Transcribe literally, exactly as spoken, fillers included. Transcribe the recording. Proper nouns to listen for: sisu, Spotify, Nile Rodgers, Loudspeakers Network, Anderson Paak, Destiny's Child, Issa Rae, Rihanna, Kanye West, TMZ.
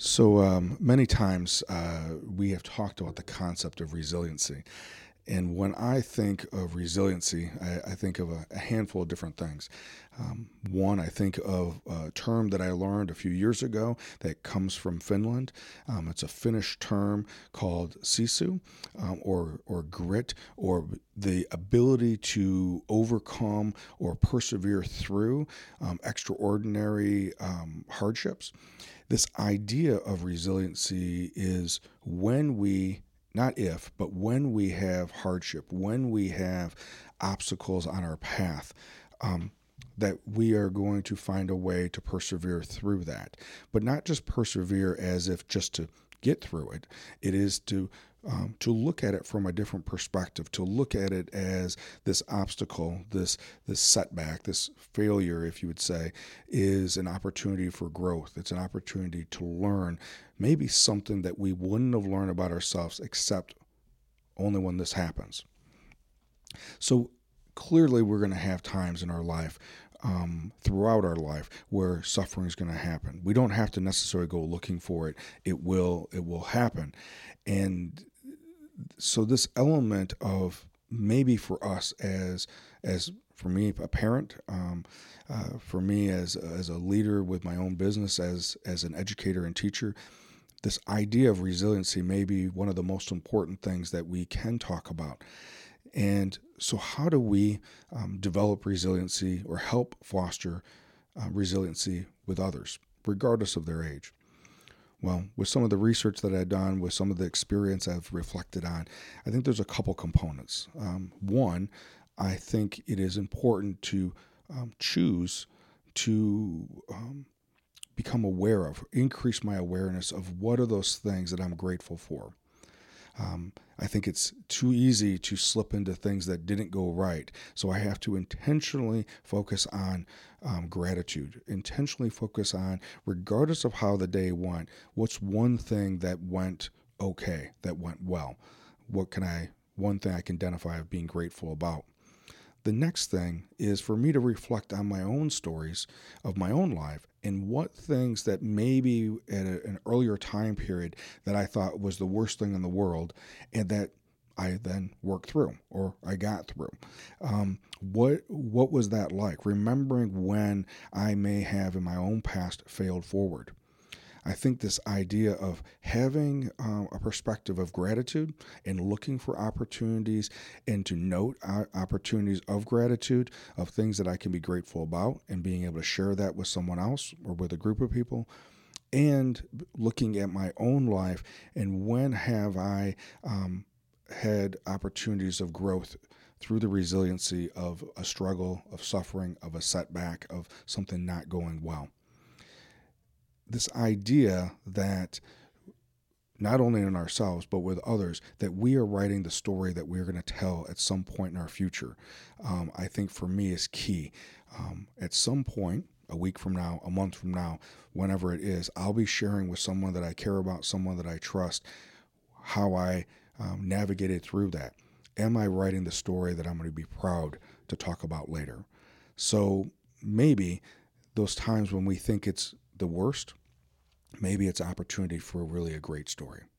So um, many times uh, we have talked about the concept of resiliency. And when I think of resiliency, I, I think of a, a handful of different things. Um, one, I think of a term that I learned a few years ago that comes from Finland. Um, it's a Finnish term called sisu, um, or or grit, or the ability to overcome or persevere through um, extraordinary um, hardships. This idea of resiliency is when we Not if, but when we have hardship, when we have obstacles on our path, um, that we are going to find a way to persevere through that. But not just persevere as if just to get through it. It is to um, to look at it from a different perspective, to look at it as this obstacle, this this setback, this failure, if you would say, is an opportunity for growth. It's an opportunity to learn maybe something that we wouldn't have learned about ourselves except only when this happens. So clearly we're going to have times in our life Um, throughout our life where suffering is going to happen. We don't have to necessarily go looking for it. It will, it will happen. And so this element of maybe for us as, as for me, a parent, um, uh, for me as, as a leader with my own business, as, as an educator and teacher, this idea of resiliency may be one of the most important things that we can talk about. And so how do we um, develop resiliency or help foster uh, resiliency with others, regardless of their age? Well, with some of the research that I've done, with some of the experience I've reflected on, I think there's a couple components. Um, one, I think it is important to um, choose to um, become aware of, increase my awareness of what are those things that I'm grateful for. Um, I think it's too easy to slip into things that didn't go right. So I have to intentionally focus on um, gratitude, intentionally focus on, regardless of how the day went, what's one thing that went okay, that went well? What can I, one thing I can identify of being grateful about? The next thing is for me to reflect on my own stories of my own life and what things that maybe at a, an earlier time period that I thought was the worst thing in the world and that I then worked through or I got through. Um, what what was that like? Remembering when I may have in my own past failed forward. I think this idea of having uh, a perspective of gratitude and looking for opportunities and to note opportunities of gratitude, of things that I can be grateful about and being able to share that with someone else or with a group of people, and looking at my own life and when have I um, had opportunities of growth through the resiliency of a struggle, of suffering, of a setback, of something not going well. This idea that not only in ourselves, but with others, that we are writing the story that we're going to tell at some point in our future, um, I think for me is key. Um, at some point, a week from now, a month from now, whenever it is, I'll be sharing with someone that I care about, someone that I trust, how I um, navigated through that. Am I writing the story that I'm going to be proud to talk about later? So maybe those times when we think it's the worst, maybe it's opportunity for really a great story.